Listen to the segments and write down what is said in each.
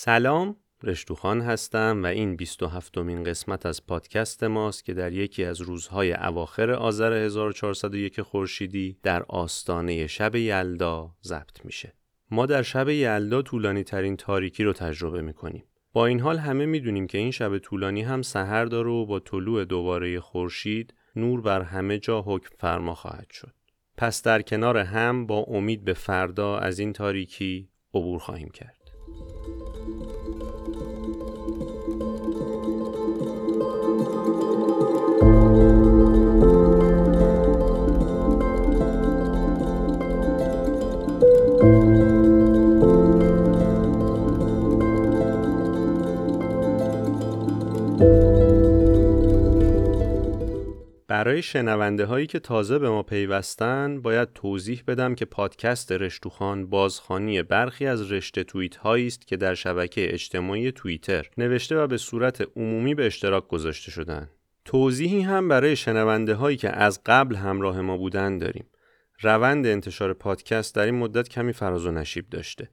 سلام، رشتوخان هستم و این 27مین قسمت از پادکست ماست که در یکی از روزهای اواخر آذر 1401 خورشیدی در آستانه شب یلدا ضبط میشه. ما در شب یلدا طولانی ترین تاریکی رو تجربه میکنیم. با این حال همه میدونیم که این شب طولانی هم سحر داره و با طلوع دوباره خورشید نور بر همه جا حکم فرما خواهد شد. پس در کنار هم با امید به فردا از این تاریکی عبور خواهیم کرد. برای شنونده هایی که تازه به ما پیوستن باید توضیح بدم که پادکست رشتوخان بازخوانی برخی از رشته توییت هایی است که در شبکه اجتماعی توییتر نوشته و به صورت عمومی به اشتراک گذاشته شدند. توضیحی هم برای شنونده هایی که از قبل همراه ما بودن داریم. روند انتشار پادکست در این مدت کمی فراز و نشیب داشته.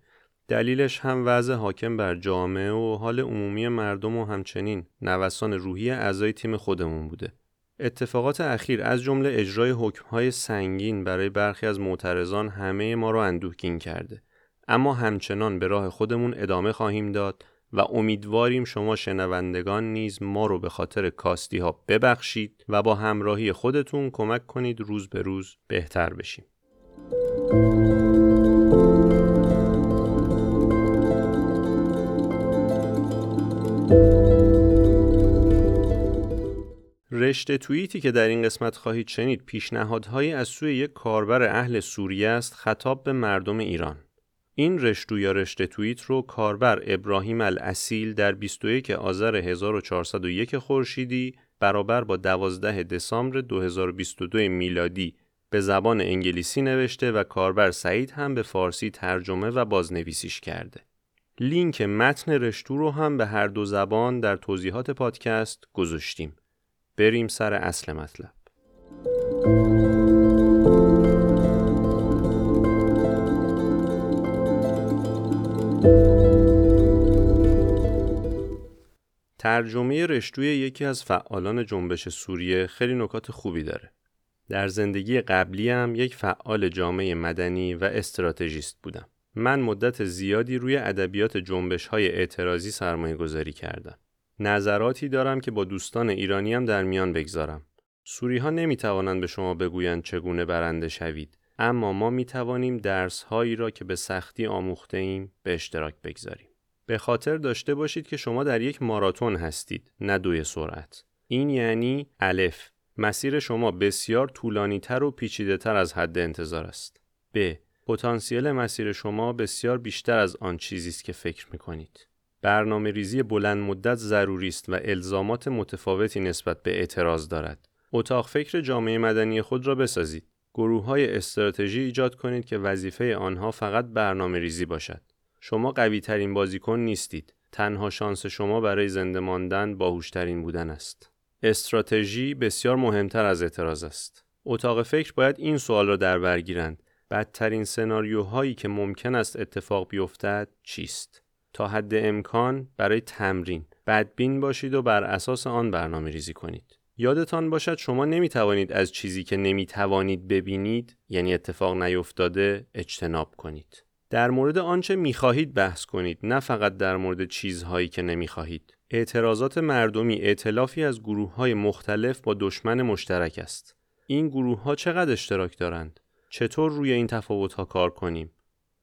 دلیلش هم وضع حاکم بر جامعه و حال عمومی مردم و همچنین نوسان روحی اعضای تیم خودمون بوده. اتفاقات اخیر از جمله اجرای حکم‌های سنگین برای برخی از معترضان همه ما رو اندوهگین کرده، اما همچنان به راه خودمون ادامه خواهیم داد و امیدواریم شما شنوندگان نیز ما رو به خاطر کاستی ها ببخشید و با همراهی خودتون کمک کنید روز به روز بهتر بشیم. رشته توییتی که در این قسمت خواهید شنید پیشنهادهایی از سوی یک کاربر اهل سوریه است خطاب به مردم ایران. این رشتو یا رشته توییت رو کاربر ابراهیم الاسیل در 21 آذر 1401 خورشیدی برابر با 12 دسامبر 2022 میلادی به زبان انگلیسی نوشته و کاربر سعید هم به فارسی ترجمه و بازنویسیش کرده. لینک متن رشتو رو هم به هر دو زبان در توضیحات پادکست گذاشتیم. بریم سر اصل مطلب. ترجمه رشتوی یکی از فعالان جنبش سوریه خیلی نکات خوبی داره. در زندگی قبلی هم یک فعال جامعه مدنی و استراتژیست بودم. من مدت زیادی روی ادبیات جنبش‌های اعتراضی سرمایه‌گذاری کردم. نظراتی دارم که با دوستان ایرانی هم در میان بگذارم. سوری ها نمی توانند به شما بگویند چگونه برنده شوید، اما ما می توانیم درس هایی را که به سختی آموخته ایم به اشتراک بگذاریم. به خاطر داشته باشید که شما در یک ماراتون هستید، نه دوی سرعت. این یعنی الف، مسیر شما بسیار طولانی تر و پیچیده تر از حد انتظار است. ب، پتانسیل مسیر شما بسیار بیشتر از آن چیزی است که فکر می کنید. برنامه ریزی بلند مدت ضروری است و الزامات متفاوتی نسبت به اعتراض دارد. اتاق فکر جامعه مدنی خود را بسازید. گروه‌های استراتژی ایجاد کنید که وظیفه آنها فقط برنامه ریزی باشد. شما قوی ترین بازیکن نیستید. تنها شانس شما برای زنده ماندن باهوش ترین بودن است. استراتژی بسیار مهمتر از اعتراض است. اتاق فکر باید این سوال را در بر گیرند: بدترین سناریوهایی که ممکن است اتفاق بیفتد چیست؟ تا حد امکان برای تمرین بدبین باشید و بر اساس آن برنامه ریزی کنید. یادتان باشد شما نمی توانید از چیزی که نمی توانید ببینید، یعنی اتفاق نیفتاده، اجتناب کنید. در مورد آنچه می خواهید بحث کنید، نه فقط در مورد چیزهایی که نمی خواهید. اعتراضات مردمی ائتلافی از گروه‌های مختلف با دشمن مشترک است. این گروه‌ها چقدر اشتراک دارند؟ چطور روی این تفاوت‌ها کار کنیم؟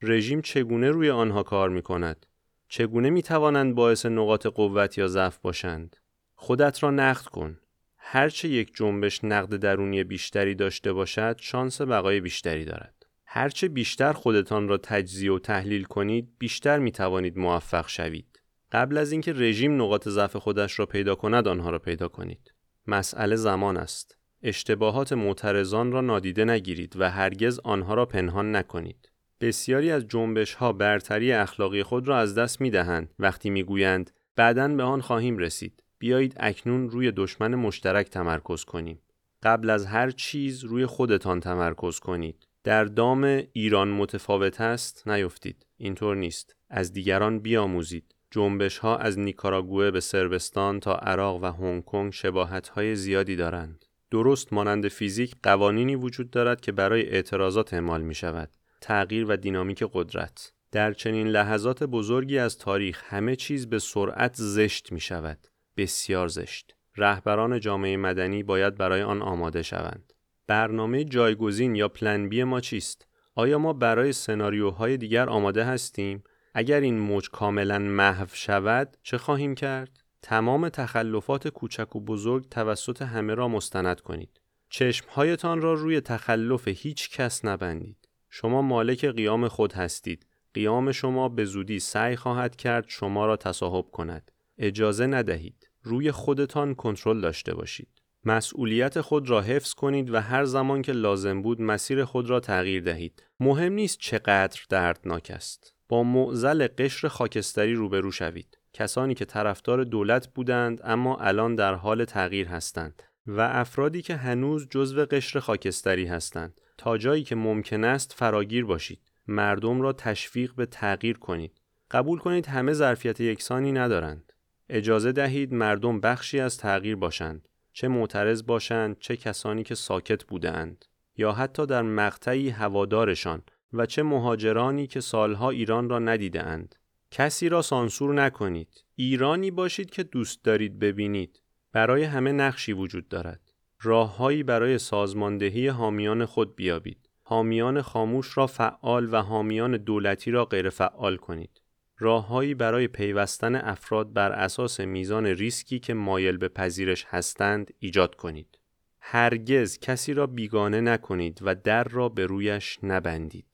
رژیم چگونه روی آنها کار می‌کند؟ چگونه میتوانند باعث نقاط قوت یا ضعف باشند؟ خودت را نقد کن. هرچه یک جنبش نقد درونی بیشتری داشته باشد، شانس بقای بیشتری دارد. هرچه بیشتر خودتان را تجزیه و تحلیل کنید، بیشتر میتوانید موفق شوید. قبل از اینکه رژیم نقاط ضعف خودش را پیدا کند، آنها را پیدا کنید. مسئله زمان است. اشتباهات معترضان را نادیده نگیرید و هرگز آنها را پنهان نکنید. بسیاری از جنبش‌ها برتری اخلاقی خود را از دست می‌دهند وقتی می‌گویند بعداً به آن خواهیم رسید. بیایید اکنون روی دشمن مشترک تمرکز کنیم. قبل از هر چیز روی خودتان تمرکز کنید. در دام ایران متفاوت است نیفتید. اینطور نیست. از دیگران بیاموزید. جنبش‌ها از نیکاراگوئه به سربستان تا عراق و هنگ کنگ شباهت‌های زیادی دارند. درست مانند فیزیک، قوانینی وجود دارد که برای اعتراضات اعمال می‌شود. تغییر و دینامیک قدرت. در چنین لحظات بزرگی از تاریخ همه چیز به سرعت زشت می‌شود. بسیار زشت. رهبران جامعه مدنی باید برای آن آماده شوند. برنامه جایگزین یا پلن بی ما چیست؟ آیا ما برای سناریوهای دیگر آماده هستیم؟ اگر این موج کاملا محو شود چه خواهیم کرد؟ تمام تخلفات کوچک و بزرگ توسط همه را مستند کنید. چشمهایتان را روی تخلف هیچ کس نبندید. شما مالک قیام خود هستید. قیام شما به زودی سعی خواهد کرد شما را تصاحب کند. اجازه ندهید. روی خودتان کنترل داشته باشید. مسئولیت خود را حفظ کنید و هر زمان که لازم بود مسیر خود را تغییر دهید. مهم نیست چقدر دردناک است. با معضل قشر خاکستری روبرو شوید. کسانی که طرفدار دولت بودند اما الان در حال تغییر هستند و افرادی که هنوز جزو قشر خاکستری هستند. تا جایی که ممکن است فراگیر باشید. مردم را تشویق به تغییر کنید. قبول کنید همه ظرفیت یکسانی ندارند. اجازه دهید مردم بخشی از تغییر باشند. چه معترض باشند، چه کسانی که ساکت بودند یا حتی در مقطعی هوادارشان و چه مهاجرانی که سالها ایران را ندیدند. کسی را سانسور نکنید. ایرانی باشید که دوست دارید ببینید. برای همه نقشی وجود دارد. راههایی برای سازماندهی حامیان خود بیابید. حامیان خاموش را فعال و حامیان دولتی را غیر فعال کنید. راههایی برای پیوستن افراد بر اساس میزان ریسکی که مایل به پذیرش هستند ایجاد کنید. هرگز کسی را بیگانه نکنید و در را به رویش نبندید.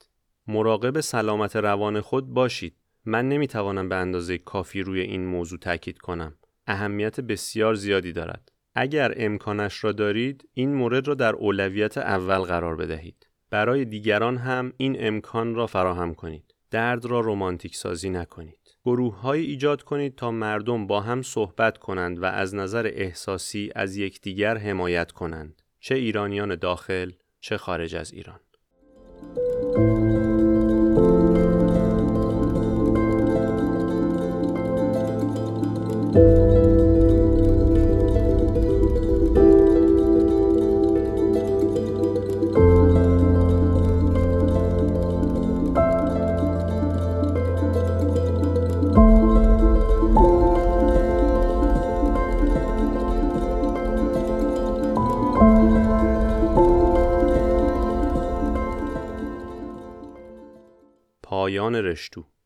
مراقب سلامت روان خود باشید. من نمیتوانم به اندازه کافی روی این موضوع تاکید کنم. اهمیت بسیار زیادی دارد. اگر امکانش را دارید، این مورد را در اولویت اول قرار بدهید. برای دیگران هم این امکان را فراهم کنید. درد را رمانتیک سازی نکنید. گروه‌های ایجاد کنید تا مردم با هم صحبت کنند و از نظر احساسی از یکدیگر حمایت کنند. چه ایرانیان داخل، چه خارج از ایران. پایان رشتو.